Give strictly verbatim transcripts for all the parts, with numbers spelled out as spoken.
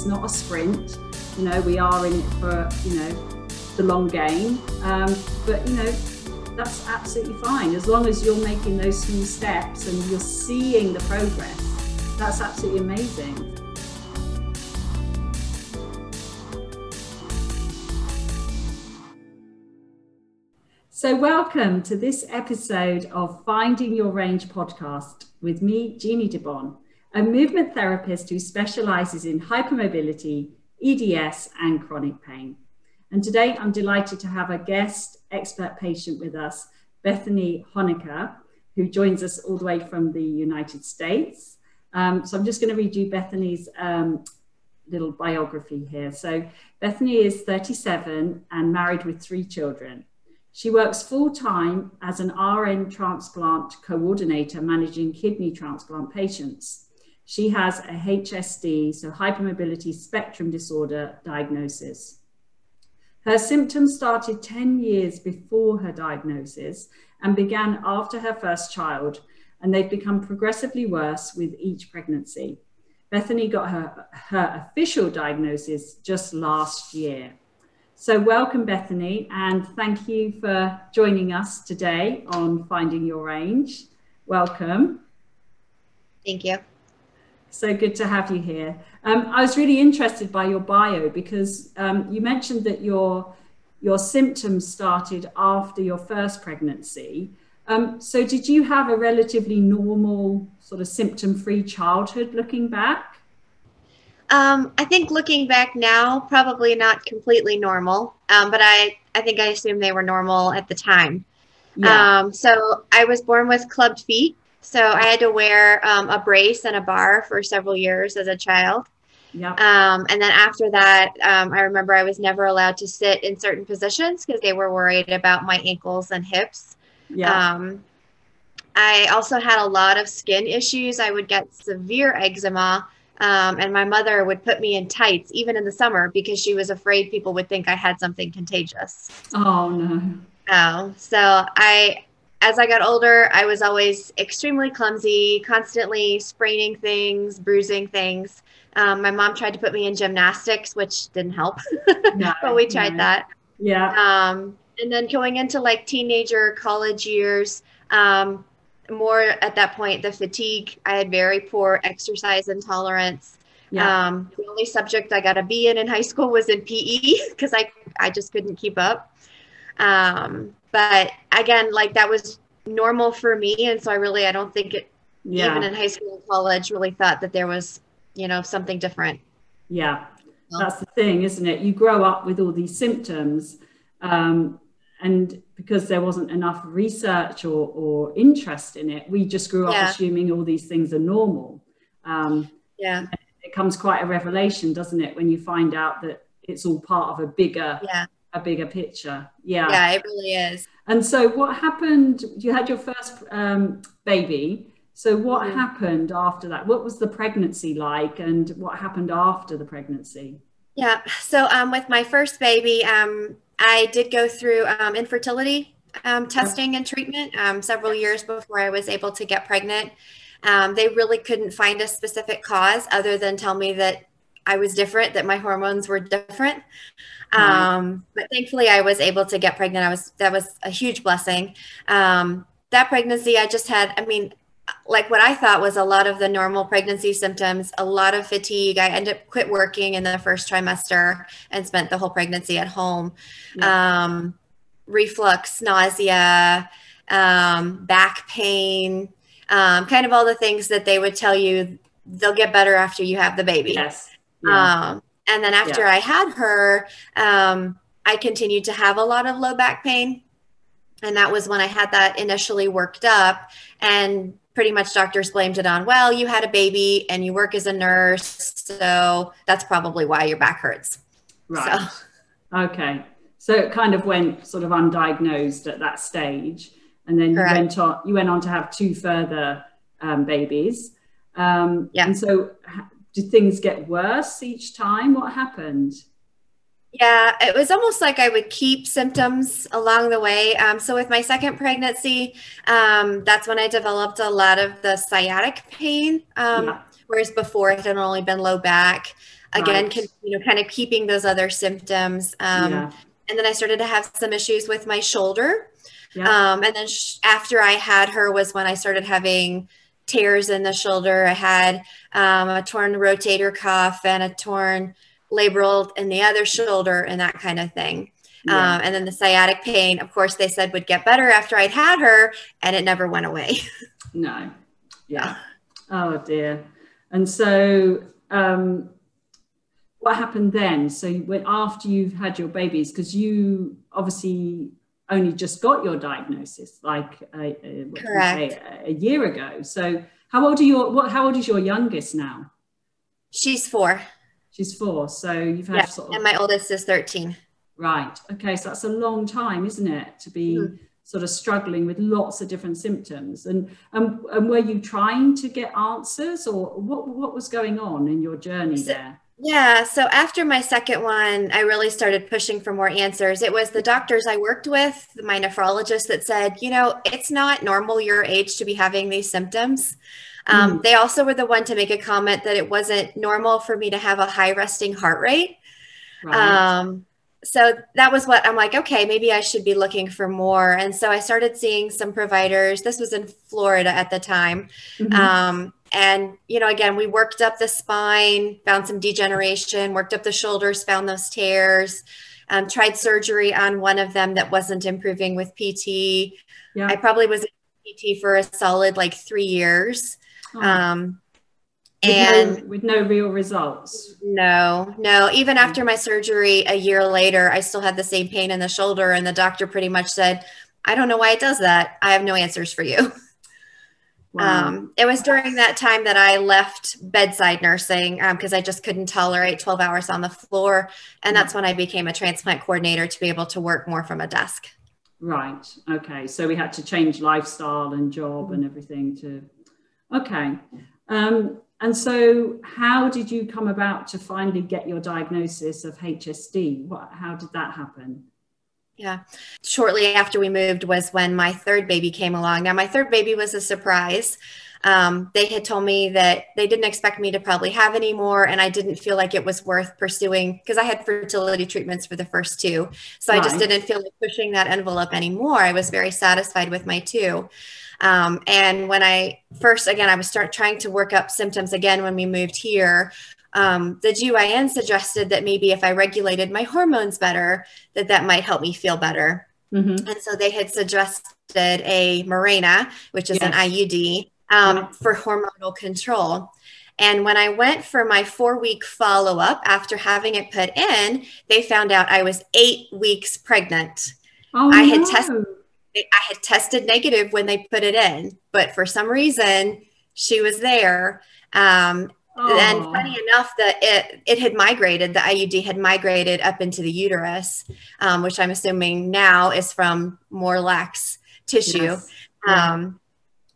It's not a sprint. You know, we are in it for, you know, the long game. Um, but, you know, that's absolutely fine. As long as you're making those small steps and you're seeing the progress, that's absolutely amazing. So welcome to this episode of Finding Your Range podcast with me, Jeannie Debon, a movement therapist who specialises in hypermobility, E D S and chronic pain. And today I'm delighted to have a guest expert patient with us, Bethany Honaker, who joins us all the way from the United States. Um, so I'm just going to read you Bethany's um, little biography here. So Bethany is thirty-seven and married with three children. She works full-time as an R N transplant coordinator managing kidney transplant patients. She has a H S D, so hypermobility spectrum disorder, diagnosis. Her symptoms started ten years before her diagnosis and began after her first child, and they've become progressively worse with each pregnancy. Bethany got her, her official diagnosis just last year. So welcome, Bethany, and thank you for joining us today on Finding Your Range. Welcome. Thank you. So good to have you here. Um, I was really interested by your bio because um, you mentioned that your, your symptoms started after your first pregnancy. Um, so did you have a relatively normal sort of symptom-free childhood looking back? Um, I think looking back now, probably not completely normal, um, but I, I think I assumed they were normal at the time. Yeah. Um, so I was born with clubbed feet, so I had to wear um, a brace and a bar for several years as a child. Yeah. Um, and then after that, um, I remember I was never allowed to sit in certain positions because they were worried about my ankles and hips. Yeah. Um, I also had a lot of skin issues. I would get severe eczema. Um, and my mother would put me in tights, even in the summer, because she was afraid people would think I had something contagious. Oh, no. Oh, so I, as I got older, I was always extremely clumsy, constantly spraining things, bruising things. Um, my mom tried to put me in gymnastics, which didn't help, no, but we tried no. that. Yeah. Um, and then going into like teenager, college years, um, more at that point, the fatigue, I had very poor exercise intolerance. Yeah. Um, the only subject I got a B in in high school was in P E because I, I just couldn't keep up. Um, but again, like that was normal for me. And so I really, I don't think it, yeah. even in high school and college, really thought that there was, you know, something different. Yeah. That's the thing, isn't it? You grow up with all these symptoms. Um, And because there wasn't enough research or, or interest in it, we just grew up yeah. assuming all these things are normal. Um, yeah, it comes quite a revelation, doesn't it, when you find out that it's all part of a bigger, yeah. a bigger picture. Yeah, yeah, it really is. And so, what happened? You had your first um, baby. So, what mm-hmm. happened after that? What was the pregnancy like, and what happened after the pregnancy? Yeah. So, um, with my first baby, um. I did go through um, infertility um, testing and treatment um, several years before I was able to get pregnant. Um, they really couldn't find a specific cause other than tell me that I was different, that my hormones were different. Um, but thankfully, I was able to get pregnant. I was that was a huge blessing. Um, that pregnancy, I just had, I mean, like what I thought was a lot of the normal pregnancy symptoms, a lot of fatigue. I ended up quit working in the first trimester and spent the whole pregnancy at home. Yeah. Um, reflux, nausea, um, back pain, um, kind of all the things that they would tell you they'll get better after you have the baby. Yes. Yeah. Um, and then after yeah. I had her, um, I continued to have a lot of low back pain. And that was when I had that initially worked up, and pretty much doctors blamed it on, well, you had a baby and you work as a nurse, so that's probably why your back hurts. Right. So. Okay. So it kind of went sort of undiagnosed at that stage. And then you Correct. went on, you went on to have two further um, babies. Um, yeah. And so did things get worse each time? What happened? Yeah, it was almost like I would keep symptoms along the way. Um, so with my second pregnancy, um, that's when I developed a lot of the sciatic pain, um, yeah. whereas before it had only been low back. again, right. can, you know, kind of keeping those other symptoms. Um, yeah. And then I started to have some issues with my shoulder. Yeah. Um, and then sh- after I had her was when I started having tears in the shoulder. I had um, a torn rotator cuff and a torn labral in the other shoulder and that kind of thing. Yeah. Um, and then the sciatic pain, of course, they said would get better after I'd had her, and it never went away. No. Yeah. Oh, dear. And so um, what happened then? So when, after you've had your babies, because you obviously only just got your diagnosis, like a, a, what Correct. Say, a, a year ago. So how old are your, what, how old is your youngest now? She's four. She's four. So you've had yeah. sort of... And my oldest is thirteen. Right. Okay. So that's a long time, isn't it? To be mm. sort of struggling with lots of different symptoms. And, and and were you trying to get answers, or what, what was going on in your journey so, there? Yeah. So after my second one, I really started pushing for more answers. It was the doctors I worked with, my nephrologist, that said, you know, it's not normal your age to be having these symptoms. Um, mm. They also were the one to make a comment that it wasn't normal for me to have a high resting heart rate. Right. Um, So that was what I'm like, okay, maybe I should be looking for more. And so I started seeing some providers. This was in Florida at the time. Mm-hmm. Um, and, you know, again, we worked up the spine, found some degeneration, worked up the shoulders, found those tears, um, tried surgery on one of them that wasn't improving with P T. Yeah. I probably was in P T for a solid like three years. Oh. Um With and no, with no real results. No, no. Even after my surgery a year later, I still had the same pain in the shoulder. And the doctor pretty much said, I don't know why it does that. I have no answers for you. Wow. Um, it was during that time that I left bedside nursing because um, I just couldn't tolerate twelve hours on the floor. And that's when I became a transplant coordinator to be able to work more from a desk. Right. Okay. So we had to change lifestyle and job and everything to, okay. Um, And so how did you come about to finally get your diagnosis of H S D? What, how did that happen? Yeah, shortly after we moved was when my third baby came along. Now, my third baby was a surprise. Um, they had told me that they didn't expect me to probably have any more, and I didn't feel like it was worth pursuing because I had fertility treatments for the first two. So right. I just didn't feel like pushing that envelope anymore. I was very satisfied with my two. Um, and when I first, again, I was start trying to work up symptoms again when we moved here, um, the G Y N suggested that maybe if I regulated my hormones better, that that might help me feel better. Mm-hmm. And so they had suggested a Mirena, which is yes. an I U D, um, yeah. for hormonal control. And when I went for my four-week follow-up after having it put in, they found out I was eight weeks pregnant. Oh, I had no. tested... I had tested negative when they put it in, but for some reason she was there. Um, and funny enough that it, it had migrated, the I U D had migrated up into the uterus, um, which I'm assuming now is from more lax tissue. Yes. Um,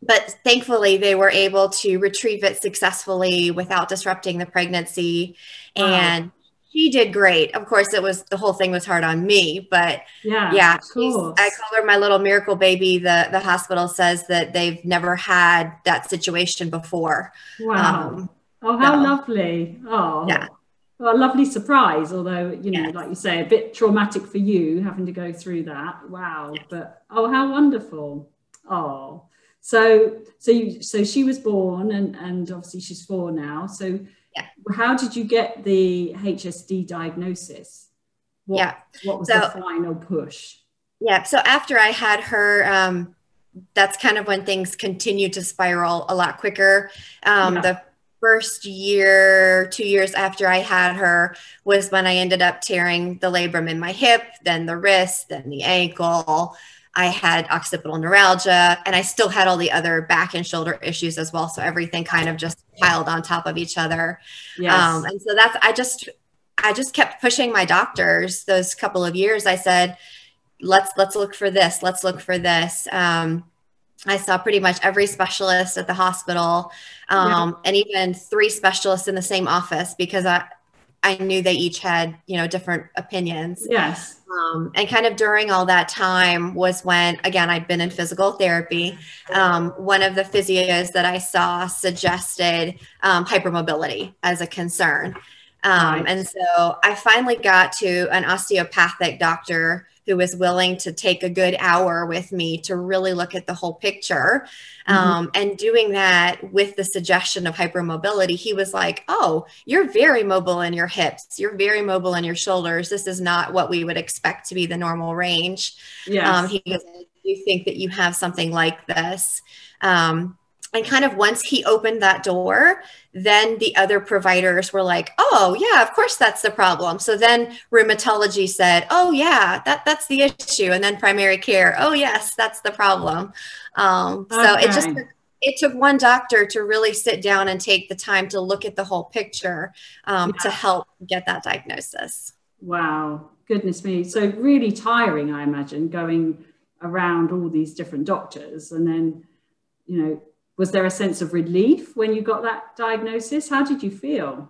but thankfully they were able to retrieve it successfully without disrupting the pregnancy. Wow. And she did great. Of course, it was the whole thing was hard on me, but yeah, yeah I call her my little miracle baby. The the hospital says that they've never had that situation before. Wow! Um, oh, how so. Lovely! Oh, yeah. Well, a lovely surprise. Although you know, yes. like you say, a bit traumatic for you having to go through that. Wow! Yes. But oh, how wonderful! Oh, so so you, so she was born, and and obviously she's four now. So. Yeah. How did you get the H S D diagnosis? What, yeah. What was so, the final push? Yeah. So after I had her, um, that's kind of when things continued to spiral a lot quicker. Um, yeah. The first year, two years after I had her was when I ended up tearing the labrum in my hip, then the wrist, then the ankle. I had occipital neuralgia, and I still had all the other back and shoulder issues as well. So everything kind of just piled on top of each other. Yes. Um, and so that's, I just, I just kept pushing my doctors those couple of years. I said, let's, let's look for this. Let's look for this. Um, I saw pretty much every specialist at the hospital um, yeah. and even three specialists in the same office because I, I knew they each had, you know, different opinions. Yes. Um, and kind of during all that time was when, again, I'd been in physical therapy. Um, one of the physios that I saw suggested um, hypermobility as a concern. Um, right. And so I finally got to an osteopathic doctor who was willing to take a good hour with me to really look at the whole picture. Mm-hmm. Um, and doing that with the suggestion of hypermobility, he was like, oh, you're very mobile in your hips. You're very mobile in your shoulders. This is not what we would expect to be the normal range. Yes. Um, he goes, do you think that you have something like this? Um, and kind of once he opened that door, then the other providers were like, oh, yeah, of course, that's the problem. So then rheumatology said, oh, yeah, that, that's the issue. And then primary care, oh, yes, that's the problem. Um, okay. So it just it took one doctor to really sit down and take the time to look at the whole picture um, yeah. to help get that diagnosis. Wow. Goodness me. So really tiring, I imagine, going around all these different doctors. And then, you know, was there a sense of relief when you got that diagnosis? How did you feel?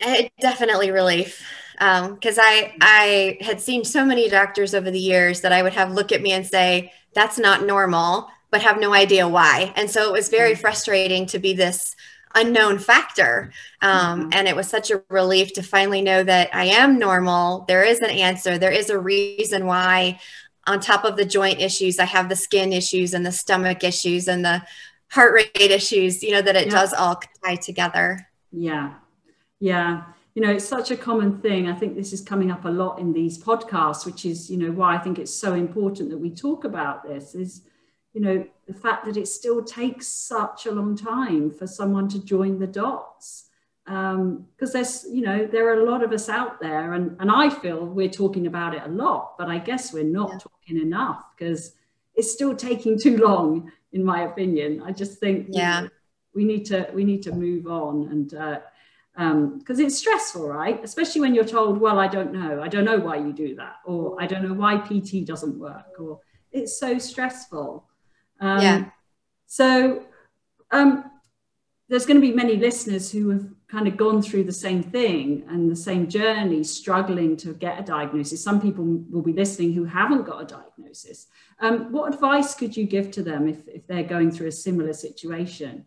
It definitely relief. Um, cause I, I had seen so many doctors over the years that I would have look at me and say, that's not normal, but have no idea why. And so it was very frustrating to be this unknown factor. Um, mm-hmm. And it was such a relief to finally know that I am normal. There is an answer. There is a reason why on top of the joint issues, I have the skin issues and the stomach issues and the heart rate issues, you know, that it yeah. does all tie together. Yeah. Yeah. You know, it's such a common thing. I think this is coming up a lot in these podcasts, which is, you know, why I think it's so important that we talk about this is, you know, the fact that it still takes such a long time for someone to join the dots. Um, because there's, you know, there are a lot of us out there and, and I feel we're talking about it a lot, but I guess we're not yeah. talking enough because it's still taking too long. In my opinion, I just think yeah. you know, we need to we need to move on, and uh, um, because it's stressful, right? Especially when you're told, well, I don't know, I don't know why you do that, or I don't know why P T doesn't work, or it's so stressful. Um, yeah. So um, there's going to be many listeners who have kind of gone through the same thing and the same journey, struggling to get a diagnosis. Some people will be listening who haven't got a diagnosis. Um, what advice could you give to them if, if they're going through a similar situation?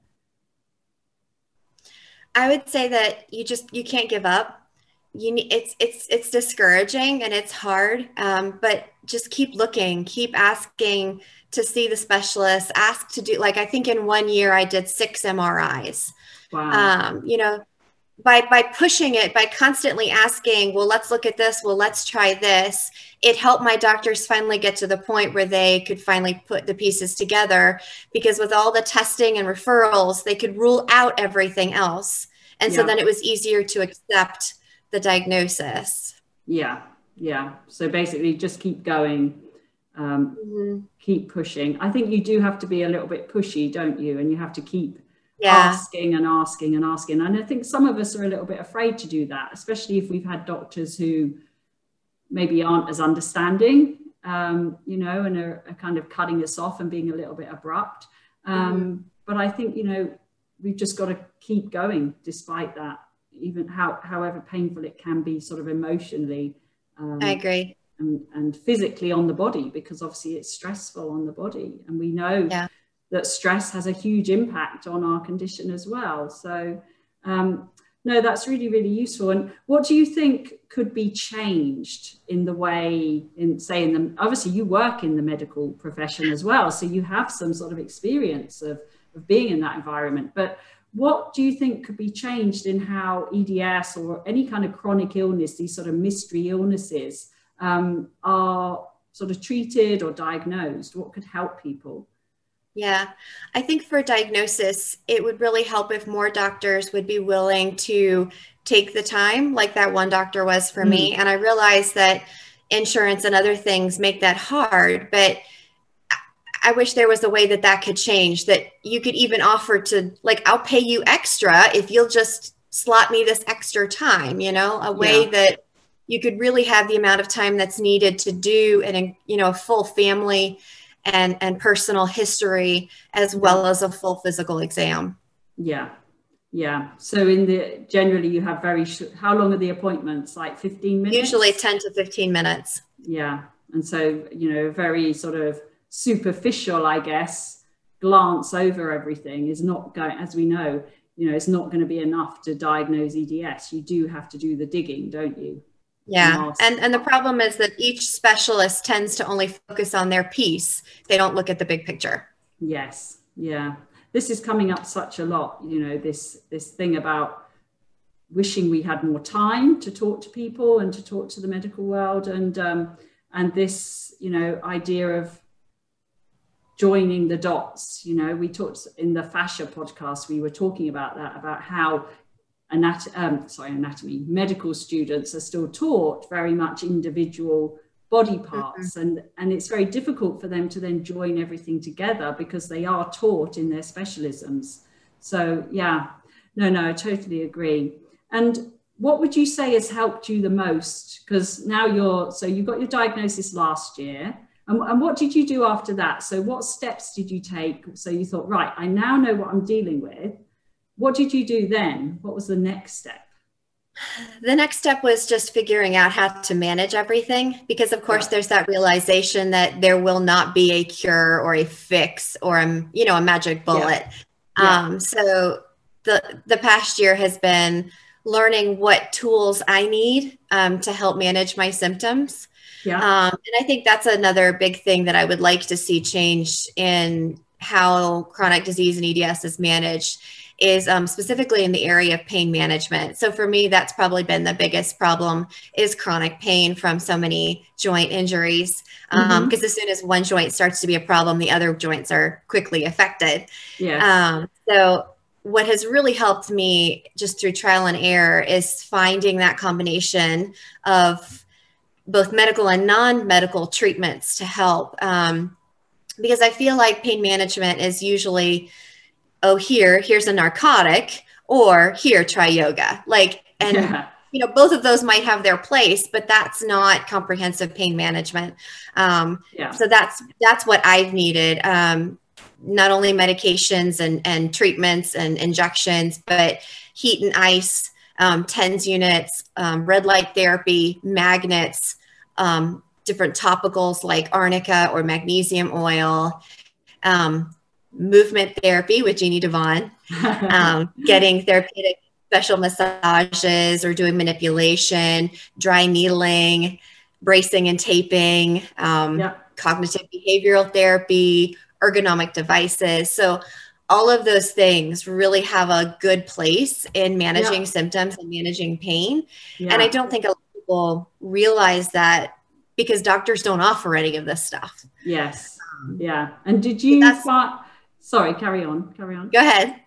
I would say that you just, you can't give up. You need, it's, it's, it's discouraging and it's hard, um, but just keep looking, keep asking to see the specialist, ask to do, like, I think in one year I did six M R Is. Wow. Um, you know, by, by pushing it, by constantly asking, well, let's look at this. Well, let's try this. It helped my doctors finally get to the point where they could finally put the pieces together, because with all the testing and referrals, they could rule out everything else. And yeah. so then it was easier to accept the diagnosis. Yeah. Yeah. So basically just keep going, um, mm-hmm. keep pushing. I think you do have to be a little bit pushy, don't you? And you have to keep Yeah. asking and asking and asking. And I think some of us are a little bit afraid to do that, especially if we've had doctors who maybe aren't as understanding, um, you know, and are, are kind of cutting us off and being a little bit abrupt. Um, mm-hmm. But I think, you know, we've just got to keep going despite that, even how, however painful it can be sort of emotionally. Um, I agree. And, and physically on the body, because obviously it's stressful on the body. And we know yeah. that stress has a huge impact on our condition as well. So um, no, that's really, really useful. And what do you think could be changed in the way, in say in the, obviously you work in the medical profession as well, so you have some sort of experience of, of being in that environment, but what do you think could be changed in how E D S or any kind of chronic illness, these sort of mystery illnesses um, are sort of treated or diagnosed? What could help people? Yeah, I think for diagnosis, it would really help if more doctors would be willing to take the time like that one doctor was for mm-hmm. me. And I realized that insurance and other things make that hard, but I wish there was a way that that could change, that you could even offer to, like, I'll pay you extra if you'll just slot me this extra time, you know, a way yeah. that you could really have the amount of time that's needed to do and, you know, a full family and and personal history, as well as a full physical exam. Yeah, yeah. So in the, generally you have very, sh- how long are the appointments? Like fifteen minutes? Usually ten to fifteen minutes. Yeah, and so, you know, very sort of superficial, I guess, glance over everything is not going, as we know, you know, it's not going to be enough to diagnose E D S. You do have to do the digging, don't you? Yeah. And, and the problem is that each specialist tends to only focus on their piece. They don't look at the big picture. Yes. Yeah. This is coming up such a lot, you know, this, this thing about wishing we had more time to talk to people and to talk to the medical world. And, um, and this, you know, idea of joining the dots. You know, we talked in the fascia podcast, we were talking about that, about how Anat- um, sorry, anatomy, medical students are still taught very much individual body parts, mm-hmm. and, and it's very difficult for them to then join everything together because they are taught in their specialisms. So yeah, no, no, I totally agree. And what would you say has helped you the most? Because now you're, so you got your diagnosis last year, and, and what did you do after that? So what steps did you take? So you thought, right, I now know what I'm dealing with. What did you do then? What was the next step? The next step was just figuring out how to manage everything, because of course, yeah. there's that realization that there will not be a cure or a fix or a, you know, a magic bullet. Yeah. Yeah. Um, so the the past year has been learning what tools I need um, to help manage my symptoms. Yeah. Um, and I think that's another big thing that I would like to see changed in how chronic disease and E D S is managed, is um, specifically in the area of pain management. So for me, that's probably been the biggest problem, is chronic pain from so many joint injuries. Because um, mm-hmm. as soon as one joint starts to be a problem, the other joints are quickly affected. Yes. Um, so what has really helped me just through trial and error is finding that combination of both medical and non-medical treatments to help. Um, because I feel like pain management is usually, oh, here, here's a narcotic, or here, try yoga. Like, and, yeah. you know, both of those might have their place, but that's not comprehensive pain management. Um, yeah. So that's, that's what I've needed. Um, not only medications and, and treatments and injections, but heat and ice, um, TENS units, um, red light therapy, magnets, um, different topicals like arnica or magnesium oil, um, movement therapy with Jeannie Debon, um, getting therapeutic special massages or doing manipulation, dry needling, bracing and taping, um, yeah. cognitive behavioral therapy, ergonomic devices. So all of those things really have a good place in managing yeah. symptoms and managing pain. Yeah. And I don't think a lot of people realize that because doctors don't offer any of this stuff. Yes. Um, yeah. And did you find... Sorry, carry on, carry on. Go ahead.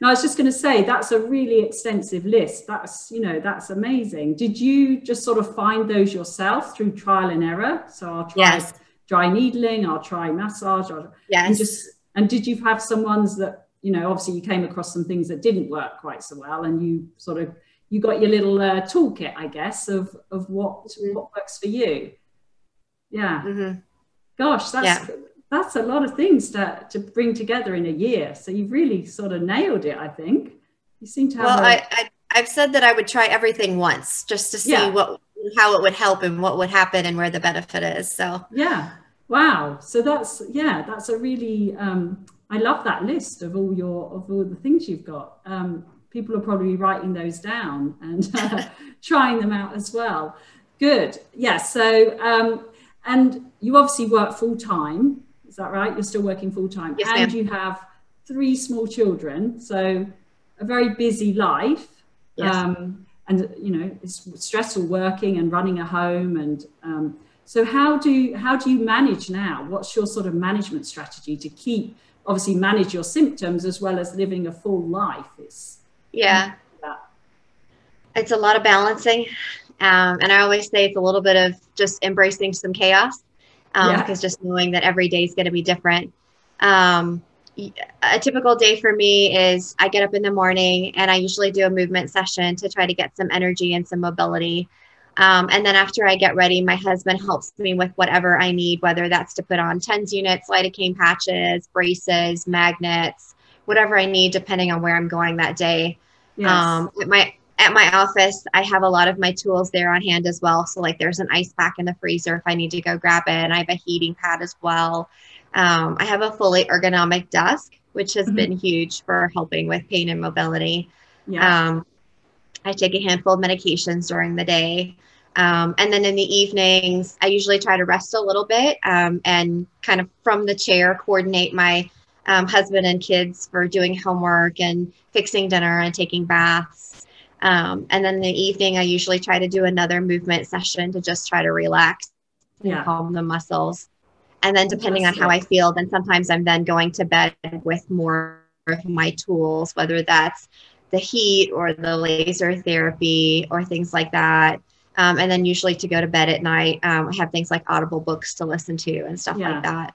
No, I was just going to say, that's a really extensive list. That's, you know, that's amazing. Did you just sort of find those yourself through trial and error? So I'll try yes. dry needling, I'll try massage. I'll, yes. And, just, and did you have some ones that, you know, obviously you came across some things that didn't work quite so well, and you sort of, you got your little uh, toolkit, I guess, of, of what, mm-hmm. what works for you. Yeah. Mm-hmm. Gosh, that's... Yeah. That's a lot of things to, to bring together in a year. So you've really sort of nailed it, I think. You seem to have... Well, a... I, I, I've said that I would try everything once just to see yeah. what how it would help and what would happen and where the benefit is. So yeah. Wow. So that's, yeah, that's a really... Um, I love that list of all your of all the things you've got. Um, people are probably writing those down and uh, trying them out as well. Good. Yeah. So, um, and you obviously work full-time. Is that right? You're still working full time. Yes, and ma'am. You have three small children. So a very busy life. Yes. Um, and, you know, it's stressful working and running a home. And um, so how do how do you manage now? What's your sort of management strategy to keep, obviously manage your symptoms as well as living a full life? It's, yeah. It's a lot of balancing. Um, and I always say it's a little bit of just embracing some chaos. Um, yeah. Because just knowing that every day is going to be different. Um, a typical day for me is I get up in the morning and I usually do a movement session to try to get some energy and some mobility. Um, and then after I get ready, my husband helps me with whatever I need, whether that's to put on TENS units, lidocaine patches, braces, magnets, whatever I need, depending on where I'm going that day. Yes. Um, my At my office, I have a lot of my tools there on hand as well. So like there's an ice pack in the freezer if I need to go grab it. And I have a heating pad as well. Um, I have a fully ergonomic desk which has mm-hmm. been huge for helping with pain and mobility. Yeah. Um, I take a handful of medications during the day. Um, and then in the evenings, I usually try to rest a little bit um, and kind of from the chair coordinate my um, husband and kids for doing homework and fixing dinner and taking baths. Um, and then in the evening, I usually try to do another movement session to just try to relax and yeah. calm the muscles. And then depending That's on how it. I feel, then sometimes I'm then going to bed with more of my tools, whether that's the heat or the laser therapy or things like that. Um, and then usually to go to bed at night, um, I have things like Audible books to listen to and stuff yeah. like that.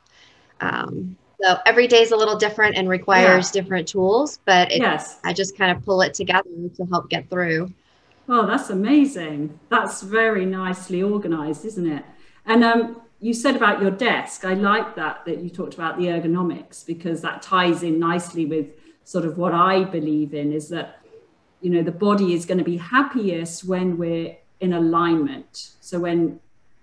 Um, so every day is a little different and requires yeah. different tools, but it, yes. I just kind of pull it together to help get through. Oh, that's amazing. That's very nicely organized, isn't it? And um, you said about your desk. I like that, that you talked about the ergonomics, because that ties in nicely with sort of what I believe in, is that, you know, the body is going to be happiest when we're in alignment. So when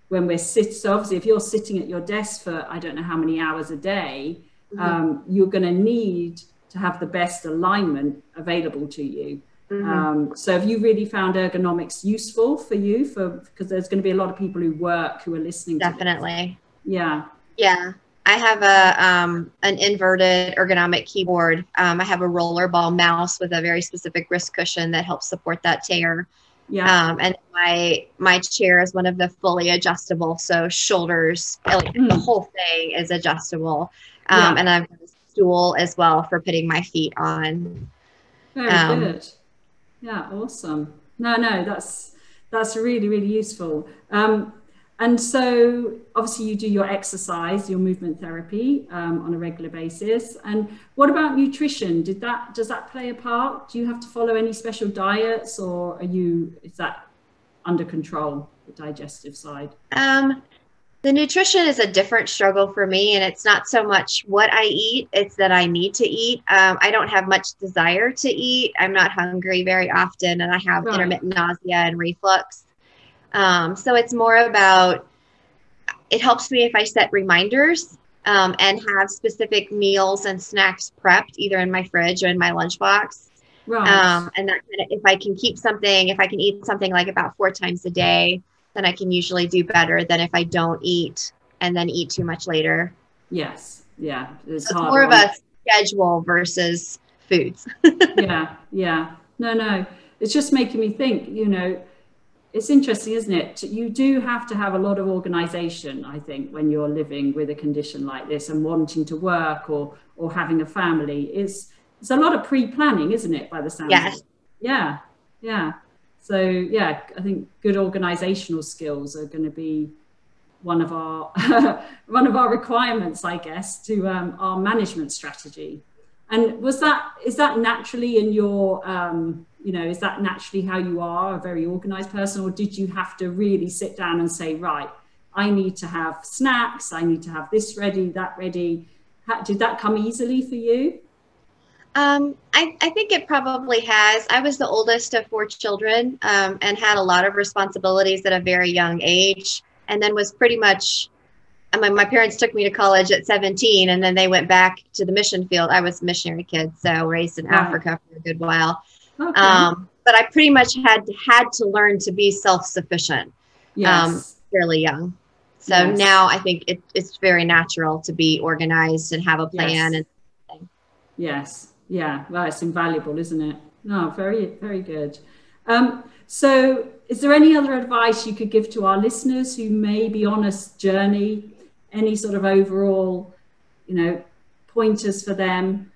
when we're sit, so obviously if you're sitting at your desk for I don't know how many hours a day, mm-hmm. um, you're going to need to have the best alignment available to you. Mm-hmm. Um, so have you really found ergonomics useful for you? For because there's going to be a lot of people who work who are listening. Definitely. To yeah. Yeah. I have a um, an inverted ergonomic keyboard. Um, I have a rollerball mouse with a very specific wrist cushion that helps support that chair. Yeah. Um, and my my chair is one of the fully adjustable, so shoulders, like, mm. the whole thing is adjustable. Um, yeah. And I've got a stool as well for putting my feet on. Very um, good. Yeah, awesome. No, no, that's that's really, really useful. Um, and so obviously you do your exercise, your movement therapy um, on a regular basis. And what about nutrition? Did that, does that play a part? Do you have to follow any special diets, or are you, is that under control, the digestive side? Um, the nutrition is a different struggle for me, and it's not so much what I eat, it's that I need to eat. Um, I don't have much desire to eat. I'm not hungry very often, and I have right. intermittent nausea and reflux. Um, so it's more about, it helps me if I set reminders um, and have specific meals and snacks prepped either in my fridge or in my lunchbox. Right. Um, and that kind of, if I can keep something, if I can eat something like about four times a day, then I can usually do better than if I don't eat and then eat too much later. Yes. Yeah. It's, so it's more of a schedule versus foods. yeah. Yeah. No, no. It's just making me think, you know, it's interesting, isn't it? You do have to have a lot of organization, I think, when you're living with a condition like this and wanting to work or or having a family. It's, it's a lot of pre-planning, isn't it, by the sound of it? Yeah, yeah. So, yeah, I think good organizational skills are going to be one of our one of our requirements, I guess, to um, our management strategy. And was that, is that naturally in your, um, you know, is that naturally how you are, a very organized person, or did you have to really sit down and say, right, I need to have snacks, I need to have this ready, that ready? How, did that come easily for you? Um, I, I think it probably has. I was the oldest of four children um, and had a lot of responsibilities at a very young age, and then was pretty much, I mean, my parents took me to college at seventeen, and then they went back to the mission field. I was a missionary kid, so raised in wow. Africa for a good while. Okay. Um, but I pretty much had had to learn to be self-sufficient yes. um, fairly young. So yes. now I think it, it's very natural to be organized and have a plan. Yes. and everything. Yes. Yeah. Well, it's invaluable, isn't it? No, very, very good. Um, so is there any other advice you could give to our listeners who may be on a journey? Any sort of overall, you know, pointers for them?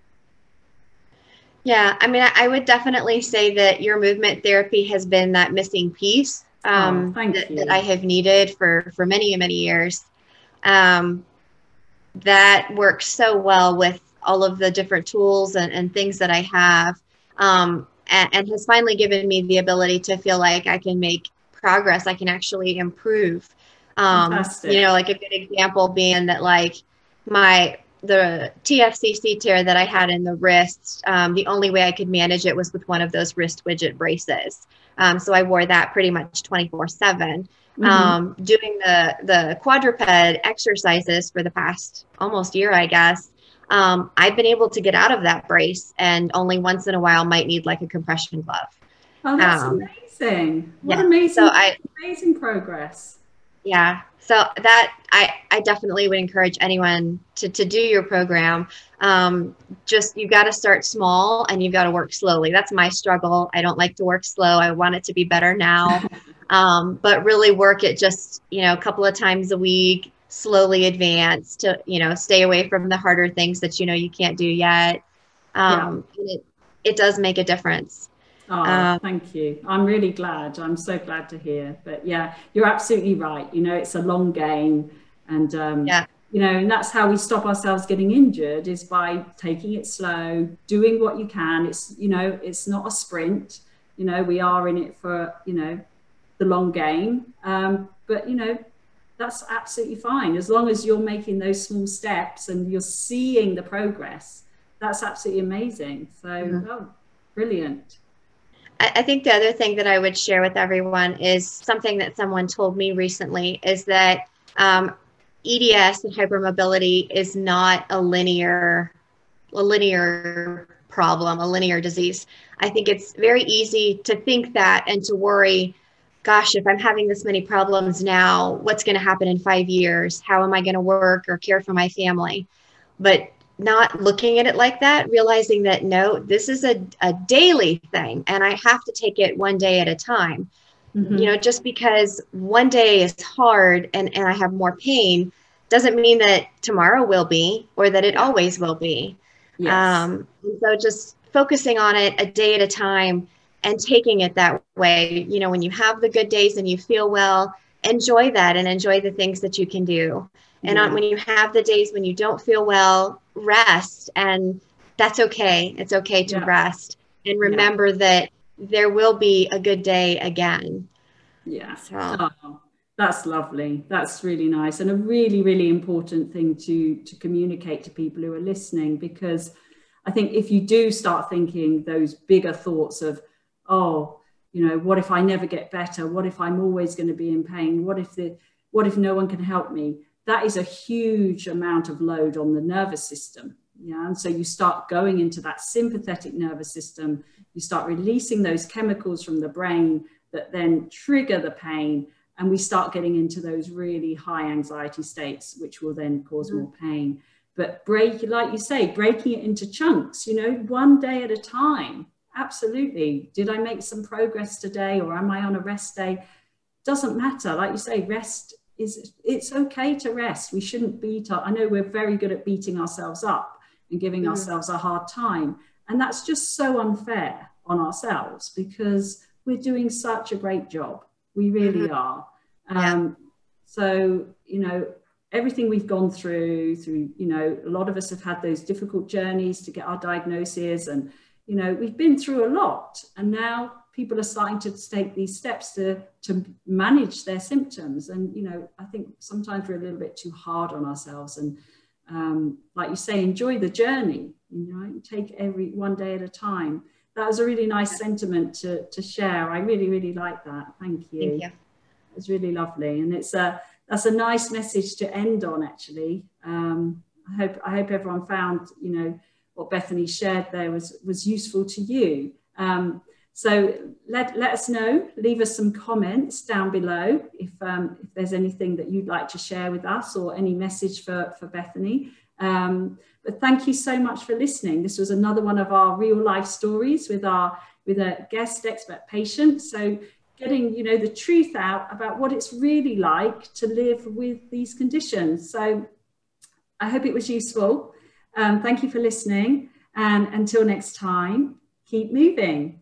Yeah, I mean, I would definitely say that your movement therapy has been that missing piece um, oh, that, that I have needed for, for many, many years. Um, that works so well with all of the different tools and, and things that I have um, and, and has finally given me the ability to feel like I can make progress. I can actually improve. Um, you know, like a good example being that, like my, the T F C C tear that I had in the wrist, um, the only way I could manage it was with one of those wrist widget braces. Um, so I wore that pretty much twenty-four seven, mm-hmm. um, doing the, the quadruped exercises for the past almost year, I guess. um, I've been able to get out of that brace and only once in a while might need like a compression glove. Oh, that's um, amazing. What yeah. amazing, so I, amazing progress. Yeah. So that I, I definitely would encourage anyone to, to do your program. Um, just, you got to start small and you've got to work slowly. That's my struggle. I don't like to work slow. I want it to be better now. um, but really work it just, you know, a couple of times a week, slowly advance to, you know, stay away from the harder things that, you know, you can't do yet. Um, yeah. and it, it does make a difference. Oh, um, thank you. I'm really glad. I'm so glad to hear. But yeah, you're absolutely right. You know, it's a long game. And, um, yeah. you know, and that's how we stop ourselves getting injured, is by taking it slow, doing what you can. It's, you know, it's not a sprint. You know, we are in it for, you know, the long game. Um, but, you know, that's absolutely fine. As long as you're making those small steps and you're seeing the progress, that's absolutely amazing. So, mm-hmm. oh, brilliant. I think the other thing that I would share with everyone is something that someone told me recently, is that um, E D S and hypermobility is not a linear, a linear problem, a linear disease. I think it's very easy to think that and to worry, gosh, if I'm having this many problems now, what's going to happen in five years? How am I going to work or care for my family? But not looking at it like that, realizing that, no, this is a, a daily thing and I have to take it one day at a time. Mm-hmm. You know, just because one day is hard and, and I have more pain doesn't mean that tomorrow will be, or that it always will be. Yes. Um, so just focusing on it a day at a time and taking it that way. You know, when you have the good days and you feel well, enjoy that and enjoy the things that you can do. And on, when you have the days when you don't feel well, rest. And that's okay. It's okay to yeah. rest. And remember yeah. that there will be a good day again. Yeah. So. Oh, that's lovely. That's really nice. And a really, really important thing to, to communicate to people who are listening, because I think if you do start thinking those bigger thoughts of, oh, you know, what if I never get better? What if I'm always going to be in pain? What if the, what if no one can help me? That is a huge amount of load on the nervous system. Yeah. And so you start going into that sympathetic nervous system. You start releasing those chemicals from the brain that then trigger the pain. And we start getting into those really high anxiety states, which will then cause mm-hmm. more pain. But break, like you say, breaking it into chunks, you know, one day at a time. Absolutely. Did I make some progress today, or am I on a rest day? Doesn't matter. Like you say, rest is, it's okay to rest. We shouldn't beat our, I know we're very good at beating ourselves up and giving mm. ourselves a hard time. And that's just so unfair on ourselves, because we're doing such a great job. We really mm-hmm. are. Um, yeah. So, you know, everything we've gone through, through, you know, a lot of us have had those difficult journeys to get our diagnoses, and, you know, we've been through a lot, and now people are starting to take these steps to, to manage their symptoms. And, you know, I think sometimes we're a little bit too hard on ourselves. And um, like you say, enjoy the journey, you know, take every one day at a time. That was a really nice sentiment to, to share. I really, really like that. Thank you. Thank you. It was really lovely. And it's a, that's a nice message to end on, actually. Um, I hope, I hope everyone found, you know, what Bethany shared there was, was useful to you. Um, So let, let us know, leave us some comments down below if, um, if there's anything that you'd like to share with us, or any message for, for Bethany. Um, but thank you so much for listening. This was another one of our real life stories with our with a guest expert patient. So getting, you know, the truth out about what it's really like to live with these conditions. So I hope it was useful. Um, thank you for listening. And until next time, keep moving.